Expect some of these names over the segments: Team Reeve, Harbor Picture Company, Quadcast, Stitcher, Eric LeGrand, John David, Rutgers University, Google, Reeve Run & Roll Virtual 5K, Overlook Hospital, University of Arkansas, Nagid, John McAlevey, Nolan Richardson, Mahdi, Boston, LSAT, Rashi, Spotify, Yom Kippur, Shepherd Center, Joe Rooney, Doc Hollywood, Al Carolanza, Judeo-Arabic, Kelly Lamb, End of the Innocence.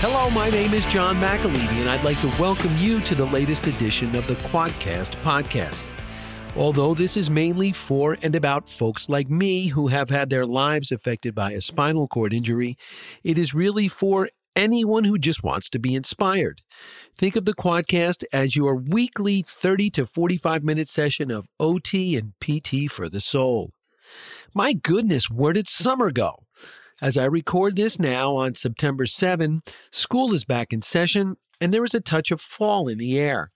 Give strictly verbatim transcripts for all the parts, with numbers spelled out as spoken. Hello, my name is John McAlevey, and I'd like to welcome you to the latest edition of the Quadcast podcast. Although this is mainly for and about folks like me who have had their lives affected by a spinal cord injury, it is really for anyone who just wants to be inspired. Think of the Quadcast as your weekly thirty to forty-five minute session of O T and P T for the soul. My goodness, where did summer go? As I record this now on September seventh, school is back in session, and there is a touch of fall in the air.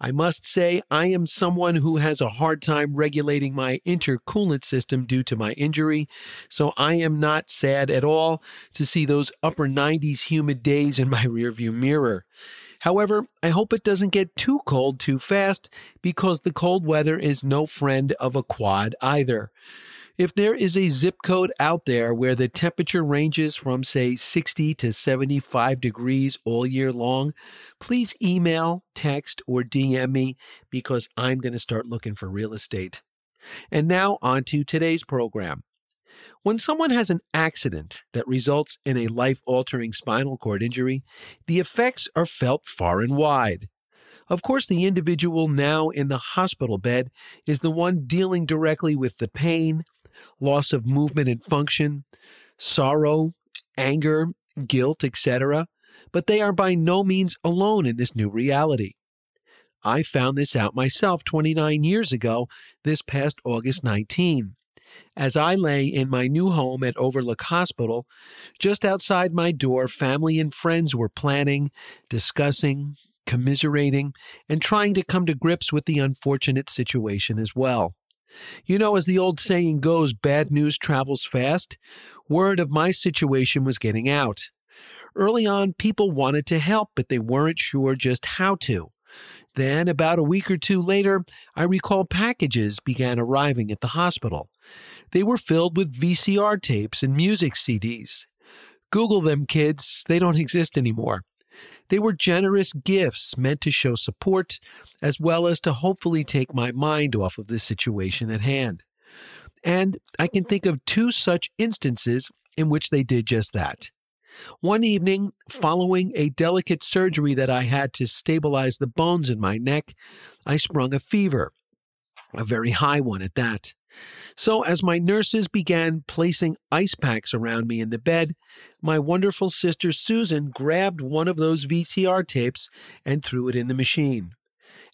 I must say I am someone who has a hard time regulating my intercoolant system due to my injury, so I am not sad at all to see those upper nineties humid days in my rearview mirror. However, I hope it doesn't get too cold too fast, because the cold weather is no friend of a quad either. If there is a zip code out there where the temperature ranges from, say, sixty to seventy-five degrees all year long, please email, text, or D M me, because I'm going to start looking for real estate. And now on to today's program. When someone has an accident that results in a life-altering spinal cord injury, the effects are felt far and wide. Of course, the individual now in the hospital bed is the one dealing directly with the pain, loss of movement and function, sorrow, anger, guilt, et cetera, but they are by no means alone in this new reality. I found this out myself twenty-nine years ago, this past August nineteenth, as I lay in my new home at Overlook Hospital. Just outside my door, family and friends were planning, discussing, commiserating, and trying to come to grips with the unfortunate situation as well. You know, as the old saying goes, bad news travels fast. Word of my situation was getting out. Early on, people wanted to help, but they weren't sure just how to. Then, about a week or two later, I recall packages began arriving at the hospital. They were filled with V C R tapes and music C Ds. Google them, kids. They don't exist anymore. They were generous gifts meant to show support, as well as to hopefully take my mind off of the situation at hand. And I can think of two such instances in which they did just that. One evening, following a delicate surgery that I had to stabilize the bones in my neck, I sprung a fever, a very high one at that. So as my nurses began placing ice packs around me in the bed, my wonderful sister Susan grabbed one of those V C R tapes and threw it in the machine.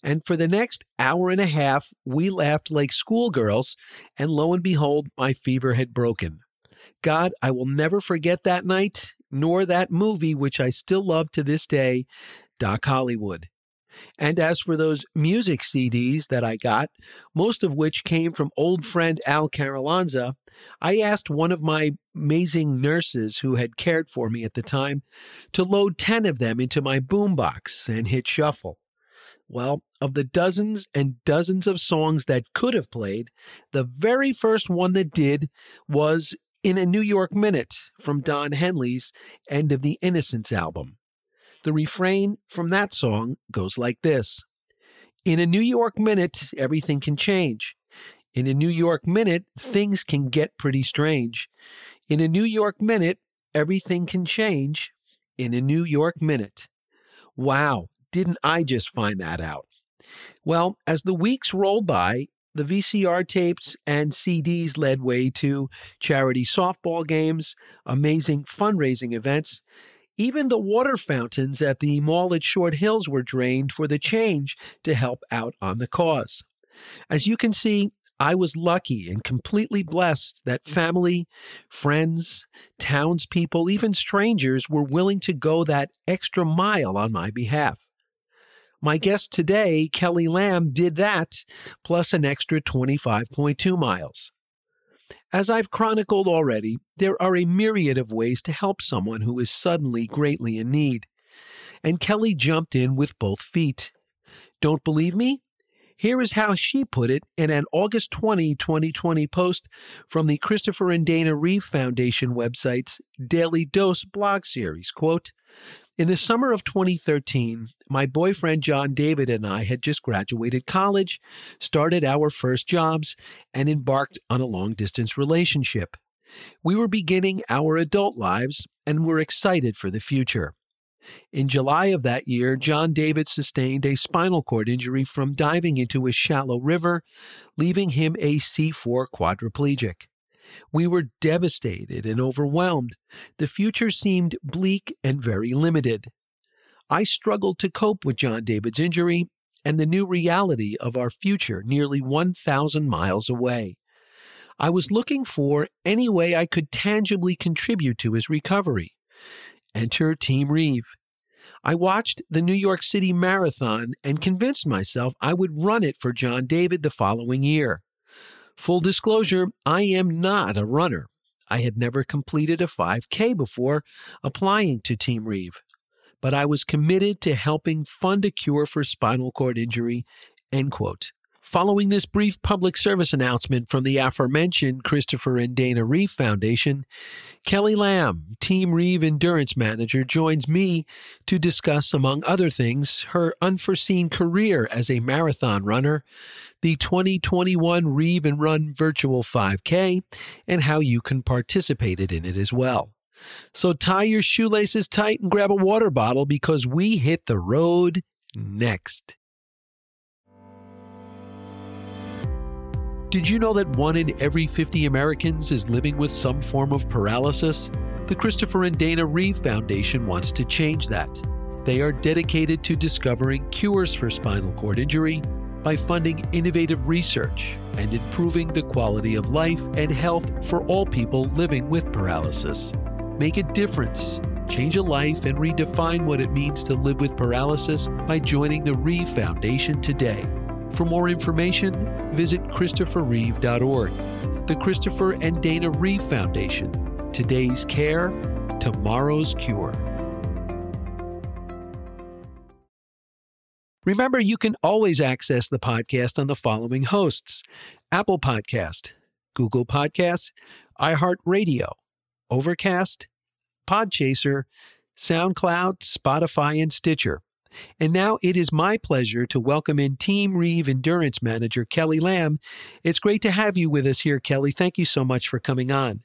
And for the next hour and a half, we laughed like schoolgirls, and lo and behold, my fever had broken. God, I will never forget that night, nor that movie, which I still love to this day, Doc Hollywood. And as for those music C Ds that I got, most of which came from old friend Al Carolanza, I asked one of my amazing nurses who had cared for me at the time to load ten of them into my boombox and hit shuffle. Well, of the dozens and dozens of songs that could have played, the very first one that did was In a New York Minute from Don Henley's End of the Innocence album. The refrain from that song goes like this. In a New York minute, everything can change. In a New York minute, things can get pretty strange. In a New York minute, everything can change. In a New York minute. Wow, didn't I just find that out? Well, as the weeks rolled by, the V C R tapes and C Ds led way to charity softball games, amazing fundraising events. Even the water fountains at the mall at Short Hills were drained for the change to help out on the cause. As you can see, I was lucky and completely blessed that family, friends, townspeople, even strangers were willing to go that extra mile on my behalf. My guest today, Kelly Lamb, did that, plus an extra twenty-five point two miles. As I've chronicled already, there are a myriad of ways to help someone who is suddenly greatly in need. And Kelly jumped in with both feet. Don't believe me? Here is how she put it in an August twentieth, twenty twenty post from the Christopher and Dana Reeve Foundation website's Daily Dose blog series. Quote, in the summer of twenty thirteen, my boyfriend John David and I had just graduated college, started our first jobs, and embarked on a long-distance relationship. We were beginning our adult lives and were excited for the future. In July of that year, John David sustained a spinal cord injury from diving into a shallow river, leaving him a C four quadriplegic. We were devastated and overwhelmed. The future seemed bleak and very limited. I struggled to cope with John David's injury and the new reality of our future nearly one thousand miles away. I was looking for any way I could tangibly contribute to his recovery. Enter Team Reeve. I watched the New York City Marathon and convinced myself I would run it for John David the following year. Full disclosure, I am not a runner. I had never completed a five K before applying to Team Reeve, but I was committed to helping fund a cure for spinal cord injury, end quote. Following this brief public service announcement from the aforementioned Christopher and Dana Reeve Foundation, Kelly Lamb, Team Reeve Endurance Manager, joins me to discuss, among other things, her unforeseen career as a marathon runner, the twenty twenty-one Reeve and Run Virtual five K, and how you can participate in it as well. So tie your shoelaces tight and grab a water bottle because we hit the road next. Did you know that one in every fifty Americans is living with some form of paralysis? The Christopher and Dana Reeve Foundation wants to change that. They are dedicated to discovering cures for spinal cord injury by funding innovative research and improving the quality of life and health for all people living with paralysis. Make a difference, change a life, and redefine what it means to live with paralysis by joining the Reeve Foundation today. For more information, visit christopher reeve dot org. The Christopher and Dana Reeve Foundation. Today's care, tomorrow's cure. Remember, you can always access the podcast on the following hosts: Apple Podcast, Google Podcast, iHeartRadio, Overcast, Podchaser, SoundCloud, Spotify, and Stitcher. And now it is my pleasure to welcome in Team Reeve Endurance Manager Kelly Lamb. It's great to have you with us here, Kelly. Thank you so much for coming on.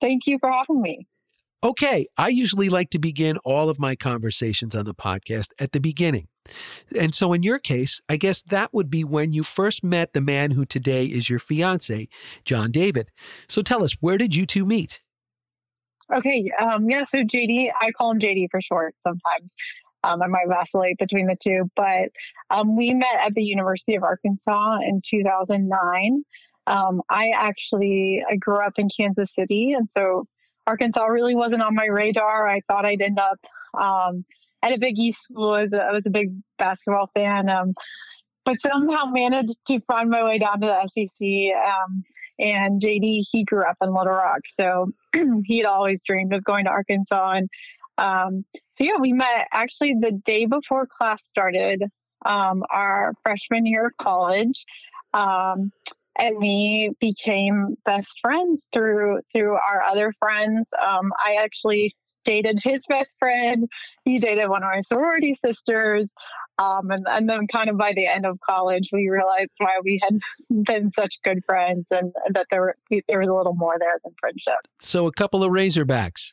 Thank you for having me. Okay, I usually like to begin all of my conversations on the podcast at the beginning. And so in your case, I guess that would be when you first met the man who today is your fiancé, John David. So tell us, where did you two meet? Okay, um, yeah, so J D, I call him J D for short sometimes. Um, I might vacillate between the two, but um, we met at the University of Arkansas in two thousand nine. Um, I actually I grew up in Kansas City, and so Arkansas really wasn't on my radar. I thought I'd end up um, at a Big East school. I was a, I was a big basketball fan, um, but somehow managed to find my way down to the S E C. Um, and J D, he grew up in Little Rock, so he had always dreamed of going to Arkansas, and Um, so yeah, we met actually the day before class started, um, our freshman year of college. Um, and we became best friends through, through our other friends. Um, I actually dated his best friend. He dated one of my sorority sisters. Um, and, and then kind of by the end of college, we realized why we had been such good friends and that there were, there was a little more there than friendship. So a couple of Razorbacks.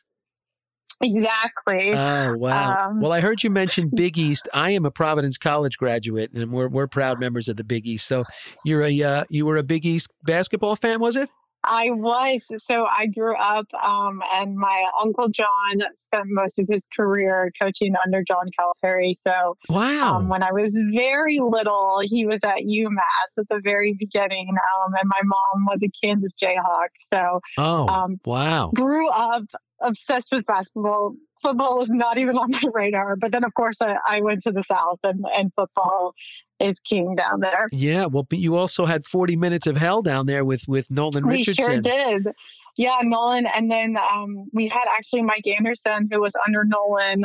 Exactly. Oh, wow. Um, well, I heard you mention Big East. I am a Providence College graduate, and we're we're proud members of the Big East. So you're a uh, you were a Big East basketball fan, was it? I was. So I grew up, um, and my Uncle John spent most of his career coaching under John Calipari. So wow. um, when I was very little, he was at UMass at the very beginning, um, and my mom was a Kansas Jayhawk. So oh, um, wow. Grew up obsessed with basketball. Football was not even on my radar. But then, of course, I, I went to the South, and, and football is king down there. Yeah, well, but you also had forty minutes of hell down there with, with Nolan we Richardson. We sure did. Yeah, Nolan. And then um, we had actually Mike Anderson, who was under Nolan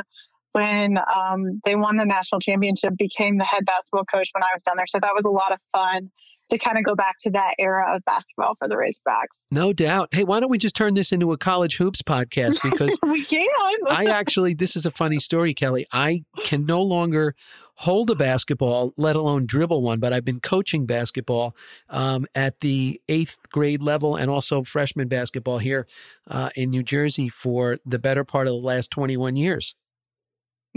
when um, they won the national championship, became the head basketball coach when I was down there. So that was a lot of fun to kind of go back to that era of basketball for the Razorbacks. No doubt. Hey, why don't we just turn this into a college hoops podcast? Because we can. I actually, this is a funny story, Kelly. I can no longer hold a basketball, let alone dribble one, but I've been coaching basketball um, at the eighth grade level and also freshman basketball here uh, in New Jersey for the better part of the last twenty-one years.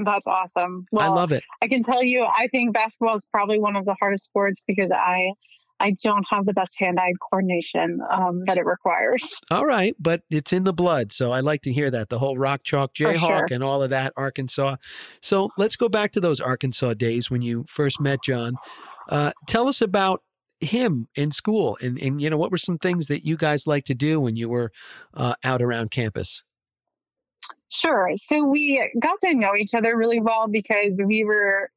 That's awesome. Well, I love it. I can tell you, I think basketball is probably one of the hardest sports because I, I don't have the best hand-eye coordination um, that it requires. All right, but it's in the blood, so I like to hear that. The whole Rock Chalk Jayhawk sure. and all of that, Arkansas. So let's go back to those Arkansas days when you first met John. Uh, tell us about him in school, and and you know, what were some things that you guys liked to do when you were uh, out around campus? Sure. So we got to know each other really well because we were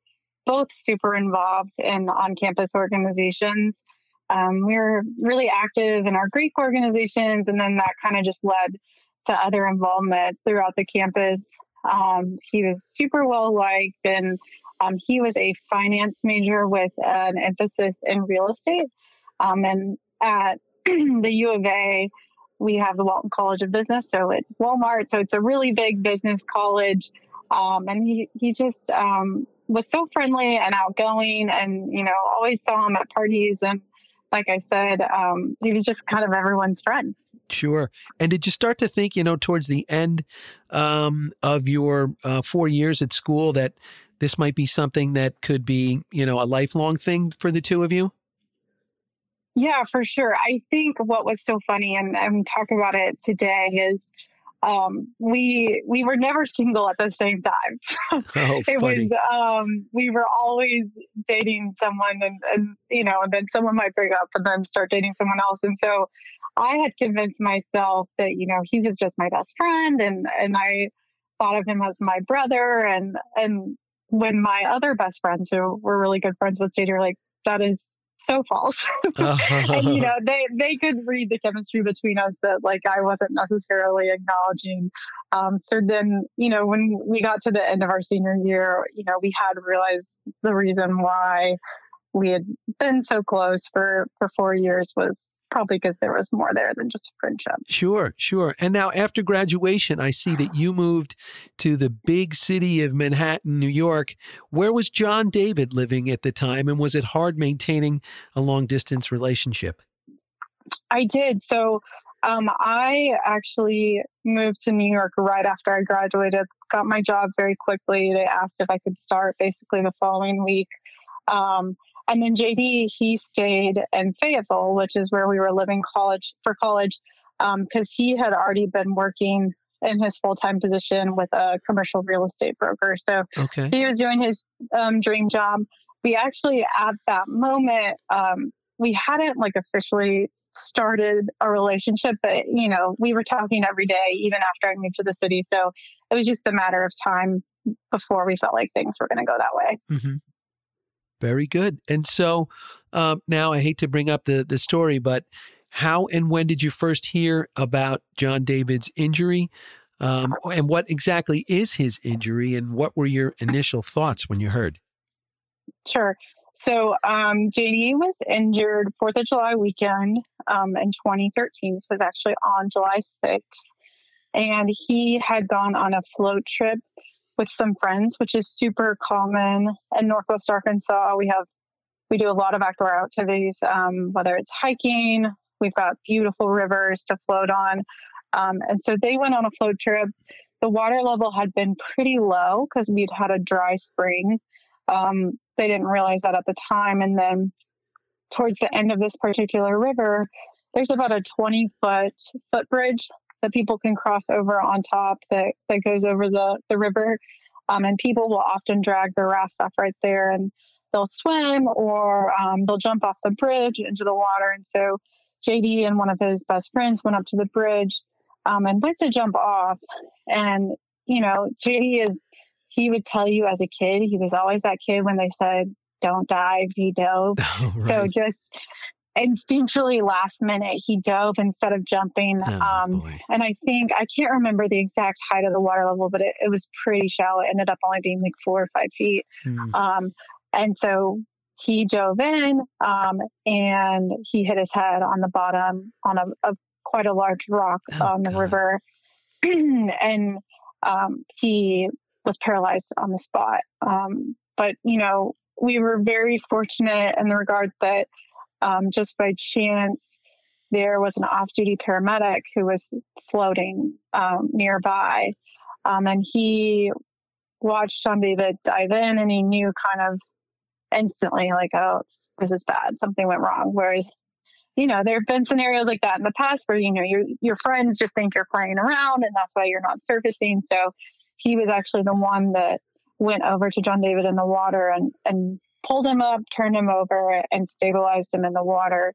both super involved in on-campus organizations. Um, we were really active in our Greek organizations, and then that kind of just led to other involvement throughout the campus. Um, he was super well-liked, and um, he was a finance major with an emphasis in real estate. Um, and at the U of A, we have the Walton College of Business, so it's Walmart, so it's a really big business college. Um, and he, he just um, was so friendly and outgoing, and, you know, always saw him at parties. And like I said, um, he was just kind of everyone's friend. Sure. And did you start to think, you know, towards the end um, of your uh, four years at school that this might be something that could be, you know, a lifelong thing for the two of you? Yeah, for sure. I think what was so funny, and, and we talk about it today, is um, we we were never single at the same time. Oh, it funny. was um, we were always dating someone, and, and you know, and then someone might break up, and then start dating someone else. And so I had convinced myself that, you know, he was just my best friend, and and I thought of him as my brother. And and when my other best friends, who were really good friends with Jade, were like, that is so false. And, you know, they, they could read the chemistry between us that, like, I wasn't necessarily acknowledging. Um, so then, you know, when we got to the end of our senior year, you know, we had realized the reason why we had been so close for, for four years was probably because there was more there than just friendship. Sure, sure. And now after graduation, I see that you moved to the big city of Manhattan, New York. Where was John David living at the time? And was it hard maintaining a long distance relationship? I did. So um, I actually moved to New York right after I graduated, got my job very quickly. They asked if I could start basically the following week. Um, And then J D, he stayed in Fayetteville, which is where we were living college for college, because um, he had already been working in his full-time position with a commercial real estate broker. So okay. he was doing his um, dream job. We actually, at that moment, um, we hadn't like officially started a relationship, but, you know, we were talking every day, even after I moved to the city. So it was just a matter of time before we felt like things were going to go that way. Mm-hmm. Very good. And so um, now I hate to bring up the, the story, but how and when did you first hear about John David's injury? Um, and what exactly is his injury? And what were your initial thoughts when you heard? Sure. So um, J D was injured fourth of July weekend um, in twenty thirteen. This was actually on July sixth. And he had gone on a float trip with some friends, which is super common in Northwest Arkansas. We have, we do a lot of outdoor activities, um, whether it's hiking, we've got beautiful rivers to float on. Um, and so they went on a float trip. The water level had been pretty low because we'd had a dry spring. Um, they didn't realize that at the time. And then towards the end of this particular river, there's about a twenty foot footbridge that people can cross over on top that, that goes over the, the river. Um, and people will often drag their rafts off right there, and they'll swim or um, they'll jump off the bridge into the water. And so J D and one of his best friends went up to the bridge um, and went to jump off. And, you know, J D is, he would tell you as a kid, he was always that kid when they said, don't dive, he dove. Oh, right. So just instinctually last minute he dove instead of jumping. Oh, um boy. And I think I can't remember the exact height of the water level, but it, it was pretty shallow. It ended up only being like four or five feet. Mm. Um and so he dove in um and he hit his head on the bottom on a, a quite a large rock oh, on the God. river. And um he was paralyzed on the spot. Um but you know, we were very fortunate in the regard that Um, just by chance, there was an off-duty paramedic who was floating um, nearby, um, and he watched John David dive in, and he knew kind of instantly, like, oh, this is bad. Something went wrong. Whereas, you know, there have been scenarios like that in the past where, you know, your your friends just think you're playing around, and that's why you're not surfacing. So he was actually the one that went over to John David in the water and, and pulled him up, turned him over, and stabilized him in the water,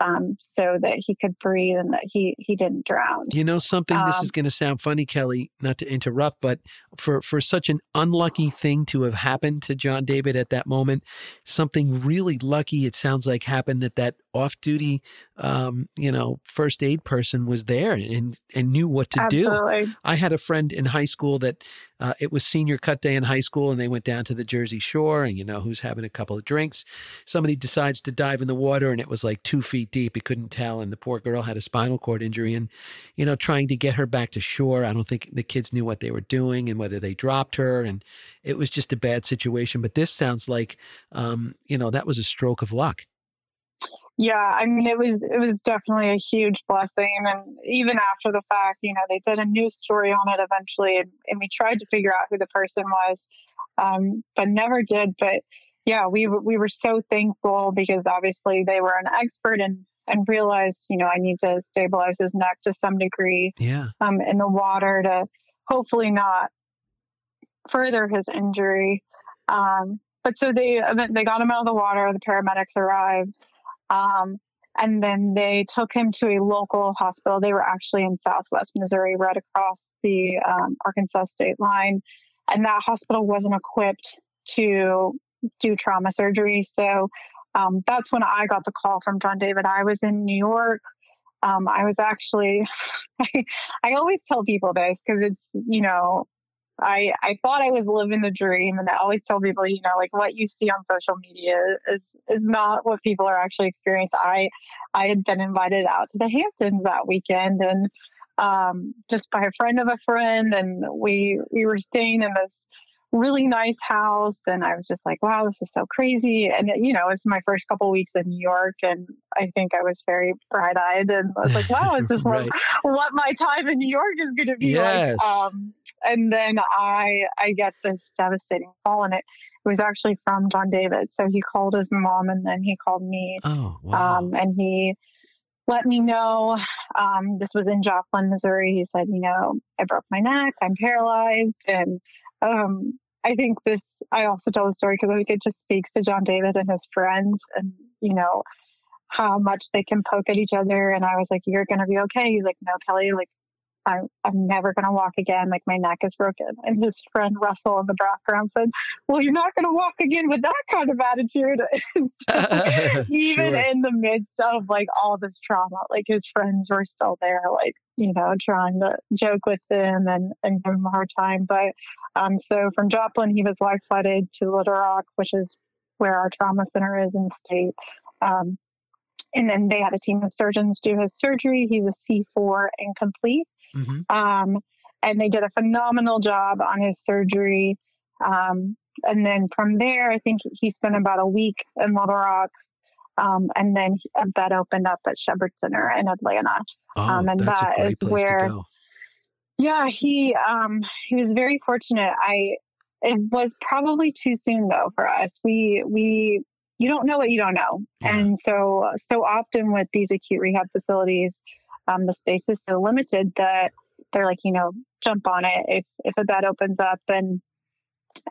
um, so that he could breathe and that he, he didn't drown. You know something, um, this is going to sound funny, Kelly, not to interrupt, but for, for such an unlucky thing to have happened to John David at that moment, something really lucky, it sounds like, happened that that off-duty, um, you know, first aid person was there and and knew what to Absolutely. do. I had a friend in high school that uh, it was senior cut day in high school, and they went down to the Jersey Shore, and you know who's having a couple of drinks. Somebody decides to dive in the water, and it was like two feet deep. He couldn't tell, and the poor girl had a spinal cord injury. And you know, trying to get her back to shore, I don't think the kids knew what they were doing and whether they dropped her, and it was just a bad situation. But this sounds like um, you know, that was a stroke of luck. Yeah, I mean, it was it was definitely a huge blessing. And even after the fact, you know, they did a news story on it eventually, and, and we tried to figure out who the person was, um, but never did. But yeah, we we were so thankful, because obviously they were an expert and, and realized, you know, I need to stabilize his neck to some degree, yeah, um, in the water to hopefully not further his injury. Um, but so they they got him out of the water. The paramedics arrived. Um, and then they took him to a local hospital. They were actually in Southwest Missouri, right across the um, Arkansas state line. And that hospital wasn't equipped to do trauma surgery. So um, that's when I got the call from John David. I was in New York. Um, I was actually, I, I always tell people this because it's, you know, I, I thought I was living the dream, and I always tell people, you know, like what you see on social media is is not what people are actually experiencing. I I had been invited out to the Hamptons that weekend, and um, just by a friend of a friend, and we we were staying in this really nice house, and I was just like, wow, this is so crazy. And you know, it's my first couple of weeks in New York, and I think I was very bright-eyed, and I was like, wow, is this right. what, what my time in New York is going to be yes. like? Um, and then I I get this devastating call, and it, it was actually from John David. So he called his mom, and then he called me. Oh, wow. Um, and he let me know. Um, this was in Joplin, Missouri. He said, you know, I broke my neck, I'm paralyzed, and Um, I think this, I also tell the story because I think it just speaks to John David and his friends and, you know, how much they can poke at each other. And I was like, you're going to be okay. He's like, no, Kelly, like, I'm, I'm never going to walk again. Like, my neck is broken. And his friend Russell in the background said, well, you're not going to walk again with that kind of attitude. So, even sure. in the midst of like all this trauma, like his friends were still there, like, you know, trying to joke with them and, and give them a hard time. But um, so from Joplin, he was life flighted to Little Rock, which is where our trauma center is in the state. Um, and then they had a team of surgeons do his surgery. He's a C four incomplete. Mm-hmm. Um, and they did a phenomenal job on his surgery. Um, and then from there, I think he spent about a week in Little Rock. Um, and then he, that opened up at Shepherd Center in Atlanta. Oh, um, and that's that a great is place where, to go. yeah, he, um, he was very fortunate. I, it was probably too soon though for us. We, we, you don't know what you don't know. Yeah. And so, so often with these acute rehab facilities, Um, the space is so limited that they're like, you know, jump on it if if a bed opens up. And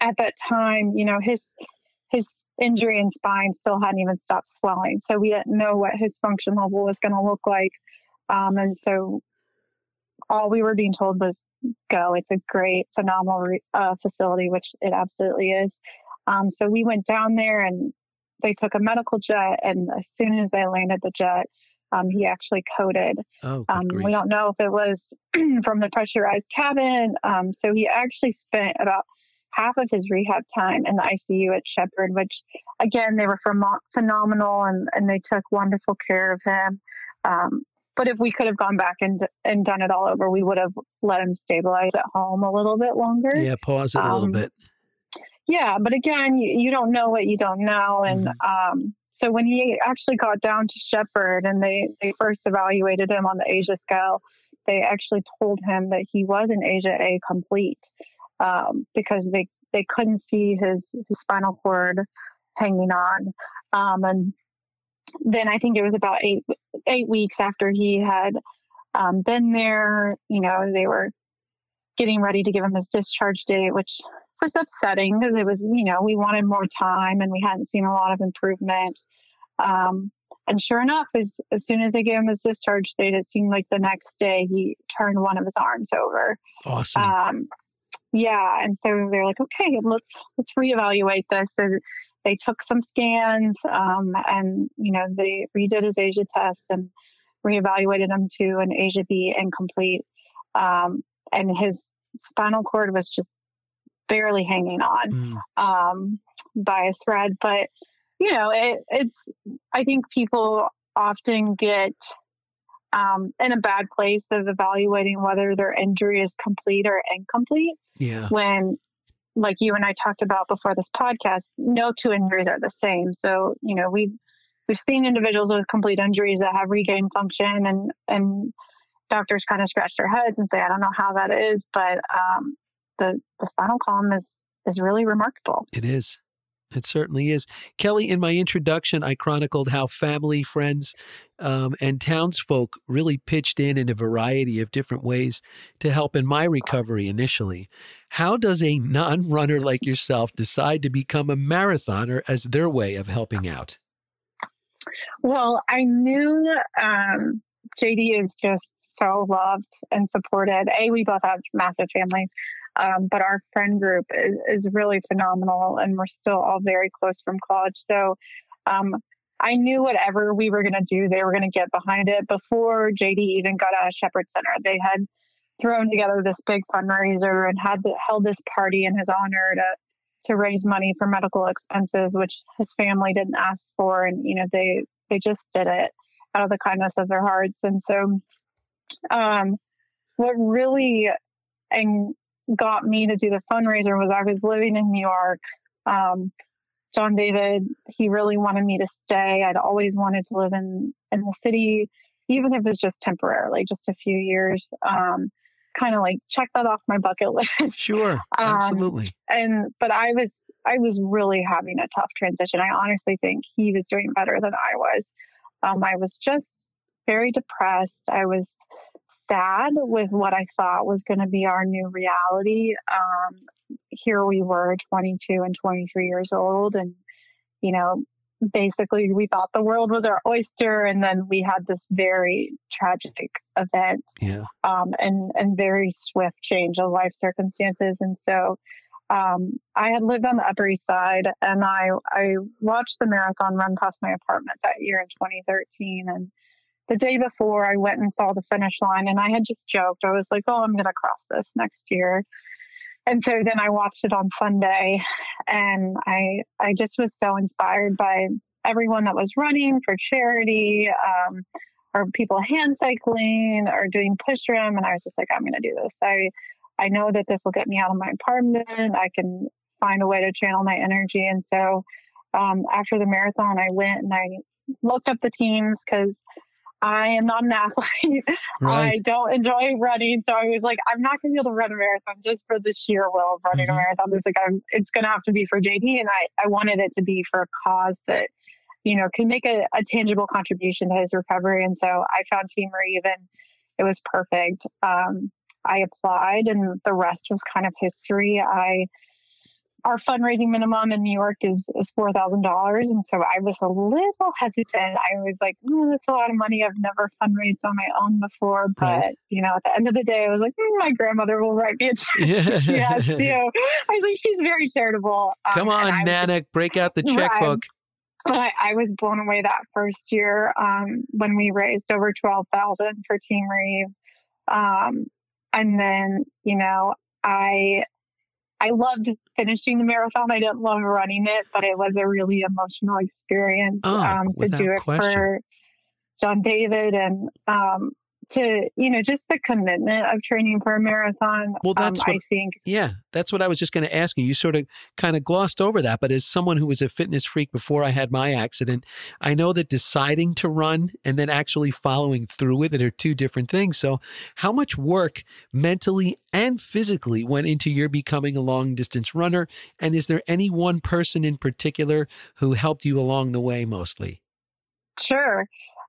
at that time, you know, his his injury and spine still hadn't even stopped swelling, so we didn't know what his function level was going to look like. Um, and so all we were being told was go. It's a great, phenomenal re- uh, facility, which it absolutely is. Um, so we went down there, and they took a medical jet, and as soon as they landed the jet, Um, he actually coded. Oh, um, we don't know if it was from the pressurized cabin. Um, so he actually spent about half of his rehab time in the I C U at Shepherd, which, again, they were phenomenal, and, and they took wonderful care of him. Um, but if we could have gone back and and done it all over, we would have let him stabilize at home a little bit longer. Yeah, pause it um, a little bit. Yeah, but again, you, you don't know what you don't know. And mm. um So when he actually got down to Shepherd and they, they first evaluated him on the Asia scale, they actually told him that he was an Asia A complete um, because they they couldn't see his, his spinal cord hanging on. Um, and then I think it was about eight, eight weeks after he had um, been there, you know, they were getting ready to give him his discharge date, which was upsetting because it was, you know, we wanted more time and we hadn't seen a lot of improvement. Um, and sure enough, as, as soon as they gave him his discharge date, it seemed like the next day he turned one of his arms over. Awesome. Um, yeah. And so they're like, okay, let's, let's reevaluate this. So they took some scans, um, and, you know, they redid his Asia test and reevaluated him to an Asia B incomplete. Um, and his spinal cord was just barely hanging on, mm. um, by a thread. But, you know, it, it's, I think people often get, um, in a bad place of evaluating whether their injury is complete or incomplete. Yeah. When, like you and I talked about before this podcast, no two injuries are the same. So, you know, we've, we've seen individuals with complete injuries that have regained function, and, and doctors kind of scratch their heads and say, I don't know how that is, but, um, the, the spinal column is, is really remarkable. It is. It certainly is. Kelly, in my introduction, I chronicled how family, friends, um, and townsfolk really pitched in in a variety of different ways to help in my recovery initially. How does a non-runner like yourself decide to become a marathoner as their way of helping out? Well, I knew um, J D is just so loved and supported. A, we both have massive families. Um, but our friend group is, is really phenomenal, and we're still all very close from college. So um, I knew whatever we were going to do, they were going to get behind it. Before J D even got out of Shepherd Center, they had thrown together this big fundraiser and had the, held this party in his honor to to raise money for medical expenses, which his family didn't ask for. And, you know, they, they just did it out of the kindness of their hearts. And so um, what really... and got me to do the fundraiser was I was living in New York. Um, John David, he really wanted me to stay. I'd always wanted to live in, in the city, even if it was just temporarily, just a few years, um, kind of like check that off my bucket list. Sure. um, absolutely. And, but I was, I was really having a tough transition. I honestly think he was doing better than I was. Um, I was just very depressed. I was sad with what I thought was going to be our new reality. Um, here we were twenty-two and twenty-three years old. And, you know, basically we thought the world was our oyster. And then we had this very tragic event, yeah. um, and, and very swift change of life circumstances. And so um, I had lived on the Upper East Side, and I, I watched the marathon run past my apartment that year in twenty thirteen. And the day before, I went and saw the finish line, and I had just joked. I was like, oh, I'm going to cross this next year. And so then I watched it on Sunday, and I I just was so inspired by everyone that was running for charity, um, or people hand cycling or doing push rim. And I was just like, I'm going to do this. I, I know that this will get me out of my apartment. I can find a way to channel my energy. And so um, after the marathon, I went and I looked up the teams, because I am not an athlete. Right. I don't enjoy running. So I was like, I'm not going to be able to run a marathon just for the sheer will of running mm-hmm. a marathon. It's like, I'm, it's going to have to be for J D. And I, I wanted it to be for a cause that, you know, can make a, a tangible contribution to his recovery. And so I found Team Reeve, and it was perfect. Um, I applied, and the rest was kind of history. I, Our fundraising minimum in New York is, is four thousand dollars. And so I was a little hesitant. I was like, mm, that's a lot of money. I've never fundraised on my own before. But, right. you know, at the end of the day, I was like, mm, my grandmother will write me a check. She has to. I was like, she's very charitable. Um, Come on, Nana, just, break out the checkbook. But I, I was blown away that first year um, when we raised over twelve thousand dollars for Team Reeve. Um, and then, you know, I... I loved finishing the marathon. I didn't love running it, but it was a really emotional experience oh, um, to do it question. for John David. And um, to, you know, just the commitment of training for a marathon. Well, that's um, what, I think. Yeah, that's what I was just going to ask you. You sort of kind of glossed over that. But as someone who was a fitness freak before I had my accident, I know that deciding to run and then actually following through with it are two different things. So how much work mentally and physically went into your becoming a long distance runner? And is there any one person in particular who helped you along the way mostly? Sure.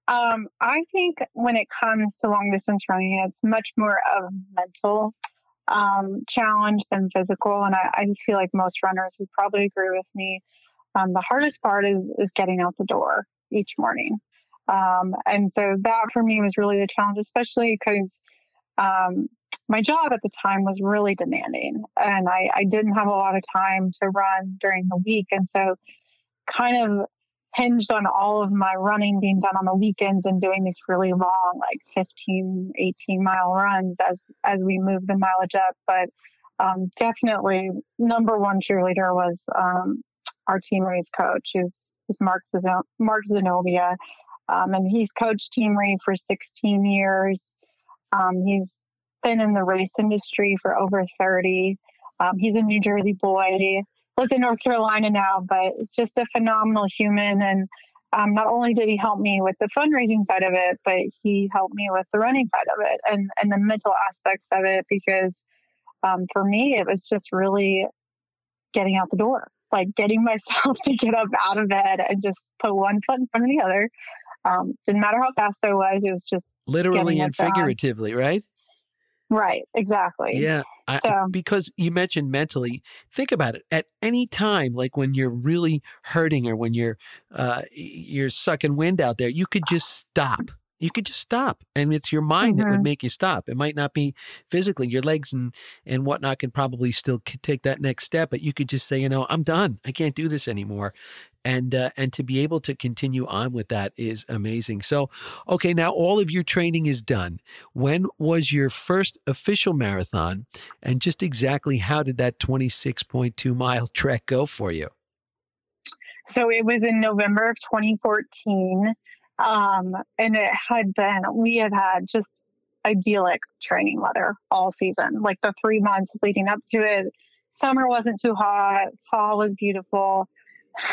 Um, I think when it comes to long distance running, it's much more of a mental um, challenge than physical. And I, I feel like most runners would probably agree with me. Um, the hardest part is, is getting out the door each morning. Um, and so that for me was really the challenge, especially because um, my job at the time was really demanding and I, I didn't have a lot of time to run during the week. And so kind of hinged on all of my running being done on the weekends and doing these really long, like fifteen, eighteen mile runs as, as we moved the mileage up. But, um, definitely number one cheerleader was, um, our Team Reeve coach who's, who's Mark, Zeno- Mark Zenobia. Um, and he's coached Team Reeve for sixteen years. Um, he's been in the race industry for over thirty. Um, he's a New Jersey boy. Lives in North Carolina now, but it's just a phenomenal human. And um, not only did he help me with the fundraising side of it, but he helped me with the running side of it and, and the mental aspects of it. Because um, for me, it was just really getting out the door, like getting myself to get up out of bed and just put one foot in front of the other. Um, didn't matter how fast I was. It was just literally and figuratively, right? Right. Exactly. Yeah. I, so. Because you mentioned mentally, think about it at any time, like when you're really hurting or when you're, uh, you're sucking wind out there, you could just stop. You could just stop. And it's your mind mm-hmm. that would make you stop. It might not be physically. Your legs and, and whatnot can probably still take that next step, but you could just say, you know, I'm done. I can't do this anymore. And uh, and to be able to continue on with that is amazing. So, okay, now all of your training is done. When was your first official marathon? And just exactly how did that twenty-six point two mile trek go for you? So it was in November of twenty fourteen. Um, and it had been, we had had just idyllic training weather all season, like the three months leading up to it. Summer wasn't too hot. Fall was beautiful.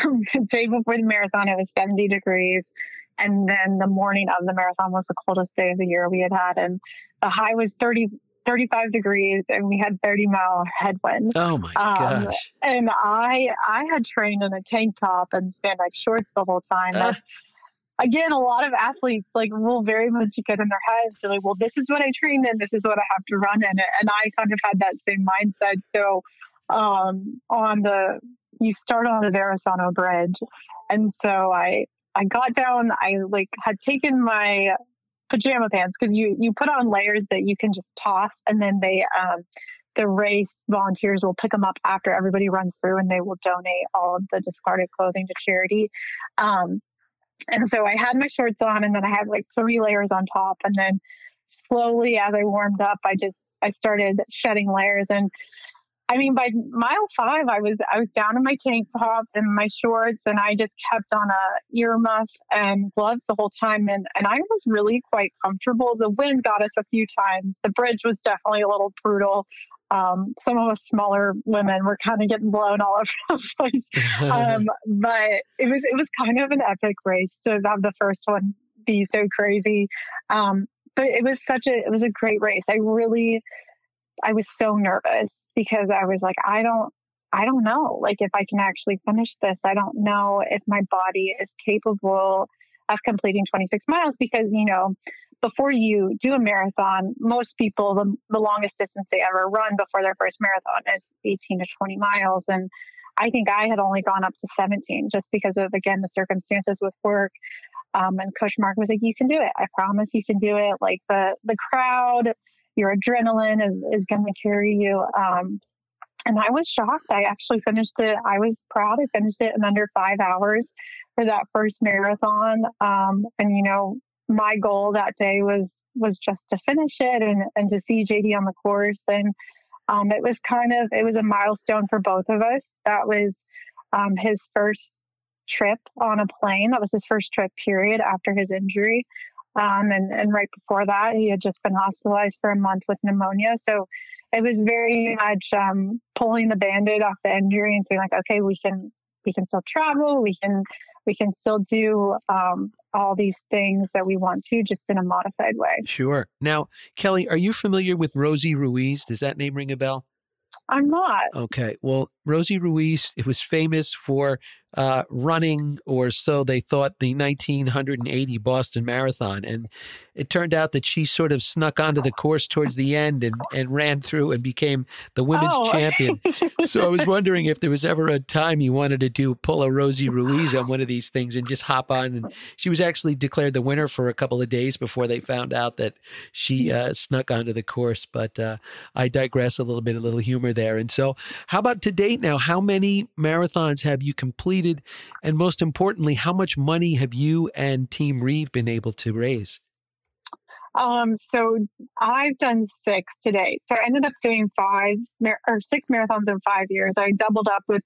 The day before the marathon, it was seventy degrees. And then the morning of the marathon was the coldest day of the year we had had. And the high was thirty, thirty-five degrees and we had thirty mile headwind. Oh my um, gosh. And I, I had trained in a tank top and spandex shorts the whole time. Uh. Again, a lot of athletes like will very much get in their heads. They're like, well, this is what I trained in. This is what I have to run in. And I kind of had that same mindset. So um, on the, you start on the Verrazano Bridge. And so I, I got down, I like had taken my pajama pants because you, you put on layers that you can just toss. And then they, um, the race volunteers will pick them up after everybody runs through and they will donate all of the discarded clothing to charity. Um, And so I had my shorts on and then I had like three layers on top. And then slowly as I warmed up, I just, I started shedding layers. And I mean, by mile five, I was, I was down in my tank top and my shorts and I just kept on a earmuff and gloves the whole time. And, and I was really quite comfortable. The wind got us a few times. The bridge was definitely a little brutal. Um, some of us smaller women were kind of getting blown all over the place. Um, but it was, it was kind of an epic race to have the first one be so crazy. Um, but it was such a, it was a great race. I really, I was so nervous because I was like, I don't, I don't know, like if I can actually finish this, I don't know if my body is capable of completing twenty-six miles because, you know, before you do a marathon, most people, the, the longest distance they ever run before their first marathon is eighteen to twenty miles. And I think I had only gone up to seventeen just because of, again, the circumstances with work. Um, and Coach Mark was like, you can do it. I promise you can do it. Like the, the crowd, your adrenaline is, is going to carry you. Um, and I was shocked. I actually finished it. I was proud. I finished it in under five hours for that first marathon. Um, and, you know, my goal that day was, was just to finish it and, and to see J D on the course. And, um, it was kind of, it was a milestone for both of us. That was, um, his first trip on a plane. That was his first trip period after his injury. Um, and, and right before that, he had just been hospitalized for a month with pneumonia. So it was very much um, pulling the Band-Aid off the injury and saying like, okay, we can we can still travel, we can we can still do um, all these things that we want to, just in a modified way. Sure. Now, Kelly, are you familiar with Rosie Ruiz? Does that name ring a bell? I'm not. Okay. Well, Rosie Ruiz, it was famous for uh, running, or so they thought, the nineteen eighty Boston Marathon. And it turned out that she sort of snuck onto the course towards the end and, and ran through and became the women's oh. champion. So I was wondering if there was ever a time you wanted to do pull a Rosie Ruiz on one of these things and just hop on. And she was actually declared the winner for a couple of days before they found out that she uh, snuck onto the course. But uh, I digress a little bit, a little humor there. And so how about to date now? How many marathons have you completed? And most importantly, how much money have you and Team Reeve been able to raise? Um, so I've done six to date. So I ended up doing five or six marathons in five years. I doubled up with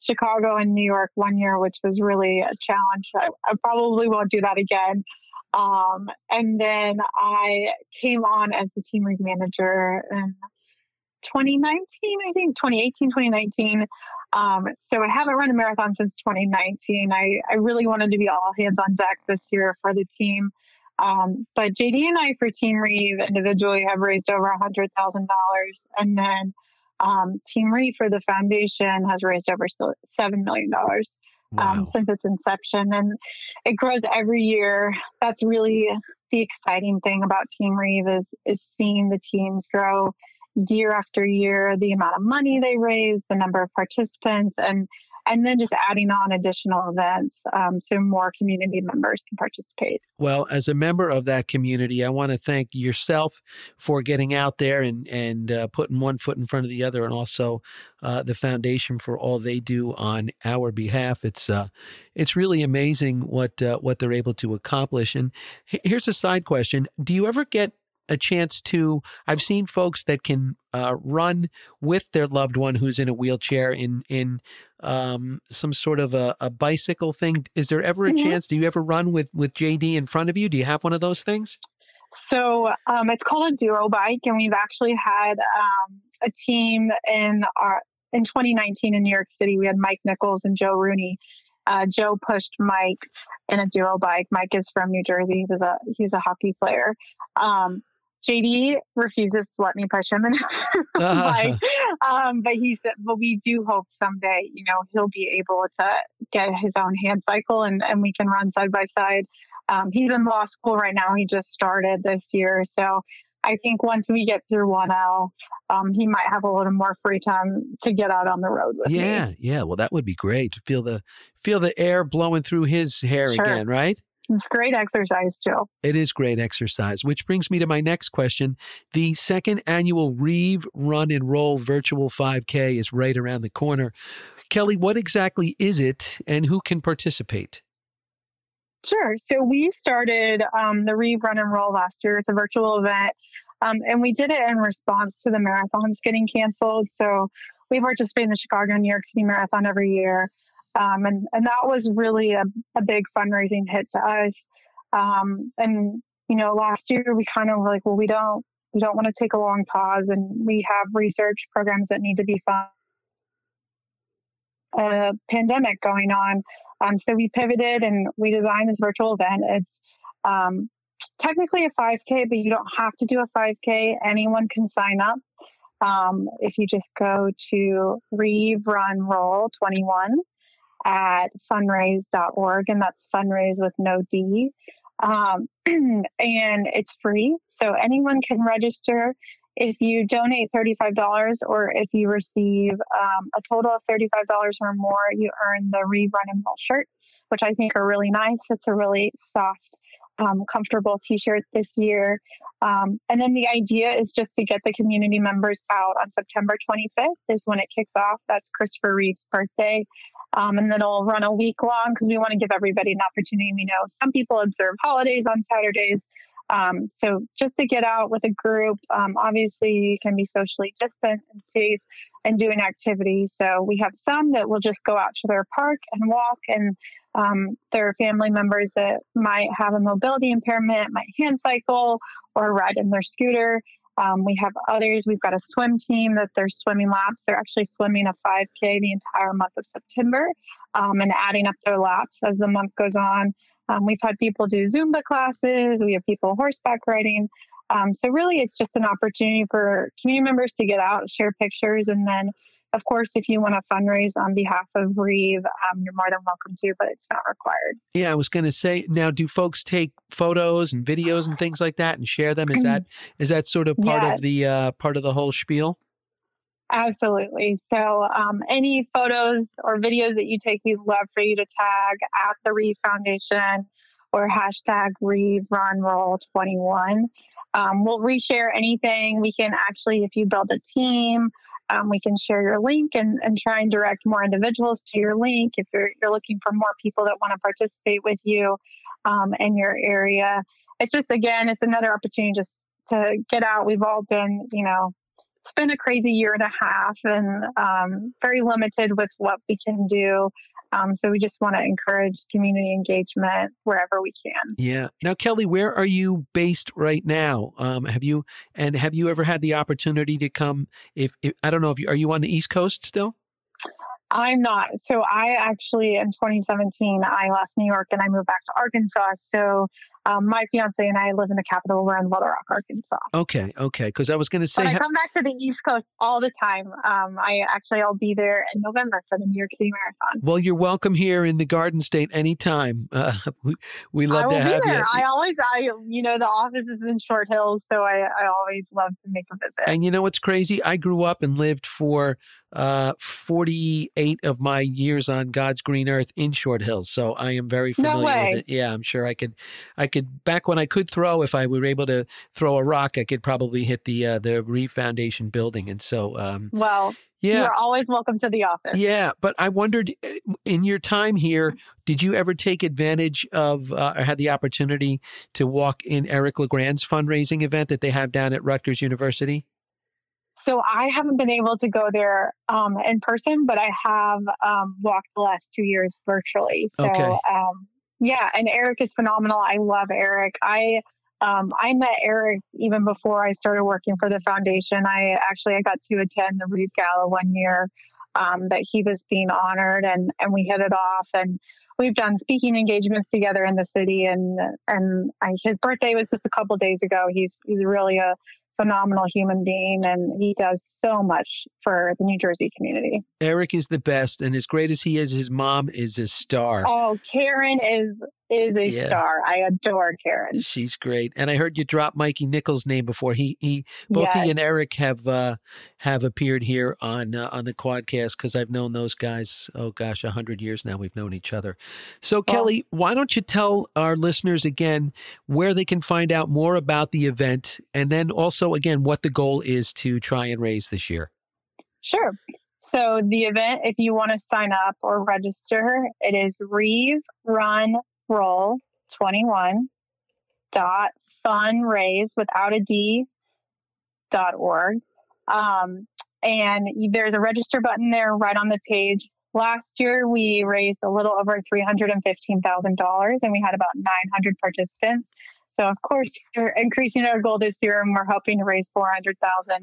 Chicago and New York one year, which was really a challenge. I, I probably won't do that again. Um, and then I came on as the Team Reeve manager in twenty nineteen, I think, twenty eighteen, twenty nineteen. Um, so I haven't run a marathon since twenty nineteen. I, I really wanted to be all hands on deck this year for the team. Um, but J D and I for Team Reeve individually have raised over one hundred thousand dollars. And then um, Team Reeve for the foundation has raised over seven million dollars. Wow. um, since its inception. And it grows every year. That's really the exciting thing about Team Reeve is, is seeing the teams grow year after year, the amount of money they raise, the number of participants, and and then just adding on additional events um, so more community members can participate. Well, as a member of that community, I want to thank yourself for getting out there and, and uh, putting one foot in front of the other, and also uh, the foundation for all they do on our behalf. It's uh, it's really amazing what uh, what they're able to accomplish. And here's a side question. Do you ever get a chance to, I've seen folks that can uh, run with their loved one who's in a wheelchair in in um, some sort of a, a bicycle thing. Is there ever a mm-hmm. chance? Do you ever run with, with J D in front of you? Do you have one of those things? So um, it's called a duo bike, and we've actually had um, a team in our in twenty nineteen in New York City. We had Mike Nichols and Joe Rooney. Uh, Joe pushed Mike in a duo bike. Mike is from New Jersey. He was a he's a hockey player. Um, J D refuses to let me push him in his bike, um, but he said, "But we do hope someday, you know, he'll be able to get his own hand cycle, and, and we can run side by side." Um, he's in law school right now; he just started this year, so I think once we get through one L, um, he might have a little more free time to get out on the road with yeah, me. Yeah, yeah. Well, that would be great to feel the feel the air blowing through his hair sure. again, right? It's great exercise, Jill. It is great exercise, which brings me to my next question. The second annual Reeve Run and Roll Virtual five K is right around the corner. Kelly, what exactly is it and who can participate? Sure. So we started um, the Reeve Run and Roll last year. It's a virtual event, um, and we did it in response to the marathons getting canceled. So we participate in the Chicago and New York City Marathon every year. Um, and, and that was really a, a big fundraising hit to us. Um, and, you know, last year we kind of were like, well, we don't, we don't want to take a long pause, and we have research programs that need to be funded. A pandemic going on. Um, so we pivoted and we designed this virtual event. It's um, technically a five K, but you don't have to do a five K. Anyone can sign up. Um, if you just go to Reeve Run Roll twenty-one at fundraise dot org, and that's fundraise with no D. Um, and it's free, so anyone can register. If you donate thirty-five dollars, or if you receive um, a total of thirty-five dollars or more, you earn the Reeve Run and Roll shirt, which I think are really nice. It's a really soft, um, comfortable t-shirt this year. Um, and then the idea is just to get the community members out on September twenty-fifth is when it kicks off. That's Christopher Reeve's birthday. Um, and then it'll run a week long because we want to give everybody an opportunity. We know some people observe holidays on Saturdays. Um, so just to get out with a group, um, obviously you can be socially distant and safe and do an activity. So we have some that will just go out to their park and walk, and um, there are family members that might have a mobility impairment, might hand cycle or ride in their scooter. Um, we have others. We've got a swim team that they're swimming laps. They're actually swimming a five K the entire month of September um, and adding up their laps as the month goes on. Um, we've had people do Zumba classes. We have people horseback riding. Um, so really, it's just an opportunity for community members to get out, share pictures. And then, of course, if you want to fundraise on behalf of Reeve, um, you're more than welcome to, but it's not required. Yeah, I was going to say, now, do folks take photos and videos and things like that and share them? Is that is that sort of part yes. of the uh, part of the whole spiel? Absolutely. So um, any photos or videos that you take, we'd love for you to tag at the Reeve Foundation or hashtag Reeve Run Roll twenty-one. Um, we'll reshare anything. We can actually, if you build a team, um, we can share your link and, and try and direct more individuals to your link. If you're, you're looking for more people that want to participate with you um, in your area, it's just, again, it's another opportunity just to get out. We've all been, you know, it's been a crazy year and a half and um, very limited with what we can do. Um, so we just want to encourage community engagement wherever we can. Yeah. Now, Kelly, where are you based right now? Um, have you and have you ever had the opportunity to come? If, if I don't know, if you, are you on the East Coast still? I'm not. So I actually, in twenty seventeen, I left New York and I moved back to Arkansas. So um, my fiance and I live in the capital. We're in Little Rock, Arkansas. Okay. Okay. Because I was going to say. But I come back to the East Coast all the time. Um, I actually, I'll be there in November for the New York City Marathon. Well, you're welcome here in the Garden State anytime. Uh, we, we love I will to be have there. you. I always, I, you know, the office is in Short Hills. So I, I always love to make a visit. And you know what's crazy? I grew up and lived for uh, forty-eight of my years on God's green earth in Short Hills. So I am very familiar no way. with it. Yeah, I'm sure I could, I could, back when I could throw, if I were able to throw a rock, I could probably hit the, uh, the Reeve Foundation building. And so, um, well, yeah, you're always welcome to the office. Yeah. But I wondered in your time here, did you ever take advantage of, uh, or had the opportunity to walk in Eric LeGrand's fundraising event that they have down at Rutgers University? So I haven't been able to go there um, in person, but I have um, walked the last two years virtually. So okay. um, yeah, and Eric is phenomenal. I love Eric. I um, I met Eric even before I started working for the foundation. I actually I got to attend the Reeve Gala one year um, that he was being honored, and and we hit it off, and we've done speaking engagements together in the city, and and I, his birthday was just a couple of days ago. He's he's really a phenomenal human being, and he does so much for the New Jersey community. Eric is the best, and as great as he is, his mom is a star. Oh, Karen is is a yeah. star. I adore Karen. She's great. And I heard you drop Mikey Nichols' name before. He he both yes. he and Eric have uh, have appeared here on uh, on the Quadcast, because I've known those guys. Oh gosh, a hundred years now we've known each other. So well, Kelly, why don't you tell our listeners again where they can find out more about the event, and then also again what the goal is to try and raise this year. Sure. So the event, if you want to sign up or register, it is Reeve Run Roll twenty-one dot fundraise without a D dot org. Um, and there's a register button there right on the page. Last year, we raised a little over three hundred fifteen thousand dollars, and we had about nine hundred participants. So, of course, we're increasing our goal this year, and we're hoping to raise four hundred thousand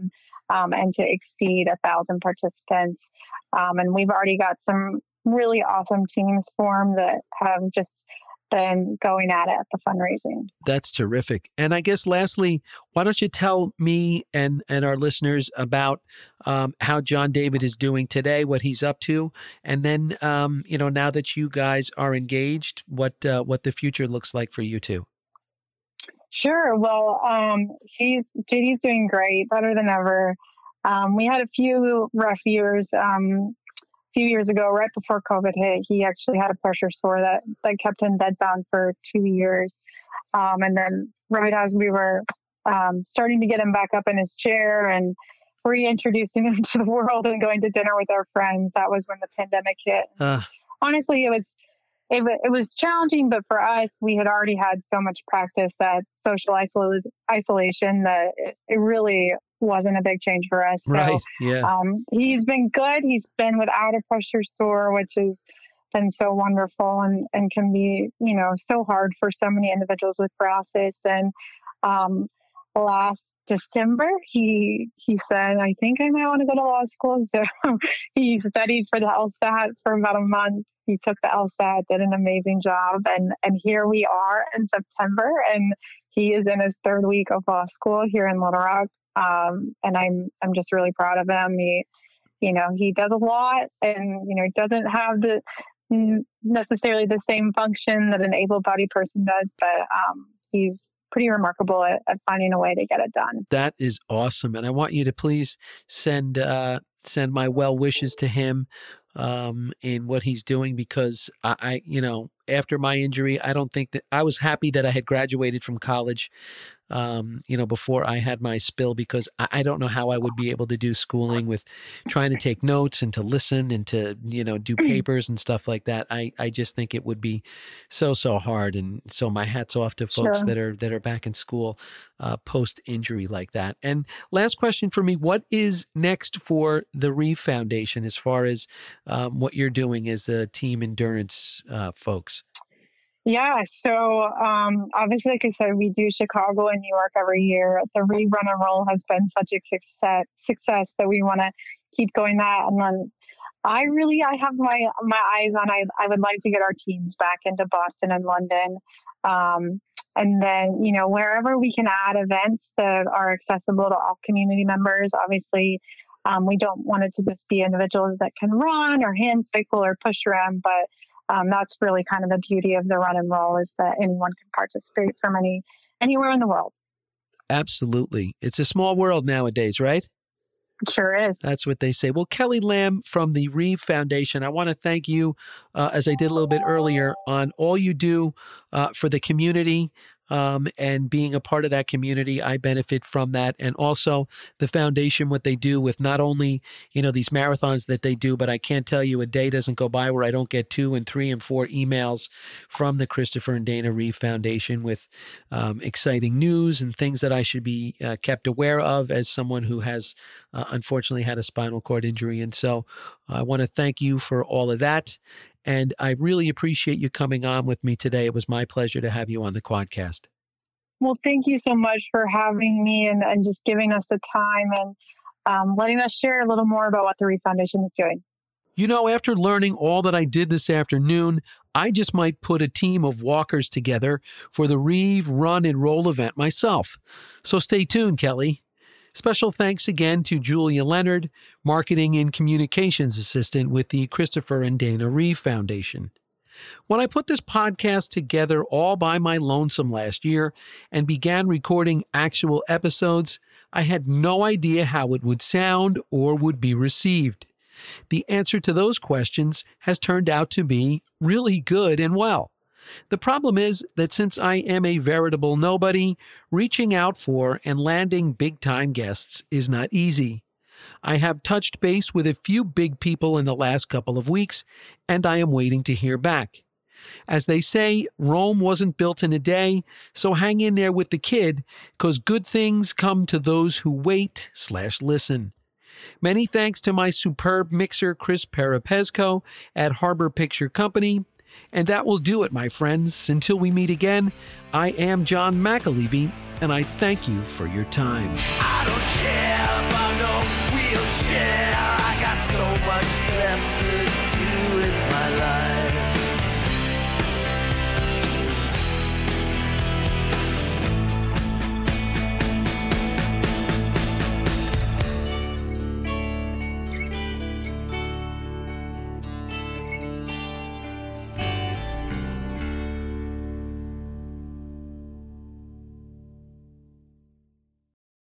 dollars um, and to exceed one thousand participants. Um, and we've already got some really awesome teams formed that have just been going at it at the fundraising. That's terrific. And I guess lastly, why don't you tell me and, and our listeners about um, how John David is doing today, what he's up to, and then, um, you know, now that you guys are engaged, what uh, what the future looks like for you two. Sure. Well, um, he's, J D's doing great, better than ever. Um, we had a few rough years. Um, few years ago, right before COVID hit, he actually had a pressure sore that, that kept him bedbound for two years. Um, and then right as we were um, starting to get him back up in his chair and reintroducing him to the world and going to dinner with our friends, that was when the pandemic hit. Uh. Honestly, it was it, it was challenging, but for us, we had already had so much practice at social isol- isolation that it, it really wasn't a big change for us. Right. So, yeah. Um, he's been good. He's been without a pressure sore, which has been so wonderful and, and can be, you know, so hard for so many individuals with paralysis. And, um, last December, he he said, I think I might want to go to law school. So he studied for the LSAT for about a month. He took the LSAT, did an amazing job. And, and here we are in September, and he is in his third week of law school here in Little Rock. Um, and I'm I'm just really proud of him. He, you know, he does a lot, and, you know, doesn't have the necessarily the same function that an able-bodied person does, but um, he's pretty remarkable at, at finding a way to get it done. That is awesome. And I want you to please send uh, send my well wishes to him um, in what he's doing, because I, I, you know, after my injury, I don't think that I was happy that I had graduated from college, um, you know, before I had my spill, because I, I don't know how I would be able to do schooling with trying to take notes and to listen and to, you know, do papers and stuff like that. I, I just think it would be so, so hard. And so my hat's off to folks sure. that are, that are back in school, uh, post injury like that. And last question for me, what is next for the Reeve Foundation as far as, um, what you're doing as the team endurance, uh, folks? Yeah, so um, obviously, like I said, we do Chicago and New York every year. The Reeve Run and Roll has been such a success, success that we want to keep going that. And then I really, I have my my eyes on, I, I would like to get our teams back into Boston and London. Um, and then, you know, wherever we can add events that are accessible to all community members. Obviously, um, we don't want it to just be individuals that can run or hand cycle or push around, but Um, that's really kind of the beauty of the run and roll, is that anyone can participate from any anywhere in the world. Absolutely. It's a small world nowadays, right? Sure is. That's what they say. Well, Kelly Lamb from the Reeve Foundation, I want to thank you, uh, as I did a little bit earlier, on all you do uh, for the community. Um, and being a part of that community, I benefit from that. And also the foundation, what they do with not only, you know, these marathons that they do, but I can't tell you a day doesn't go by where I don't get two and three and four emails from the Christopher and Dana Reeve Foundation with um, exciting news and things that I should be uh, kept aware of as someone who has uh, unfortunately had a spinal cord injury. And so I want to thank you for all of that. And I really appreciate you coming on with me today. It was my pleasure to have you on the Quadcast. Well, thank you so much for having me and, and just giving us the time and um, letting us share a little more about what the Reeve Foundation is doing. You know, after learning all that I did this afternoon, I just might put a team of walkers together for the Reeve Run and Roll event myself. So stay tuned, Kelly. Special thanks again to Julia Leonard, Marketing and Communications Assistant with the Christopher and Dana Reeve Foundation. When I put this podcast together all by my lonesome last year and began recording actual episodes, I had no idea how it would sound or would be received. The answer to those questions has turned out to be really good and well. The problem is that since I am a veritable nobody, reaching out for and landing big-time guests is not easy. I have touched base with a few big people in the last couple of weeks, and I am waiting to hear back. As they say, Rome wasn't built in a day, so hang in there with the kid, 'cause good things come to those who wait slash listen. Many thanks to my superb mixer, Chris Parapesco, at Harbor Picture Company. And that will do it, my friends. Until we meet again, I am John McAlevey, and I thank you for your time. I don't care about no wheelchair. I got so much left to do with my life.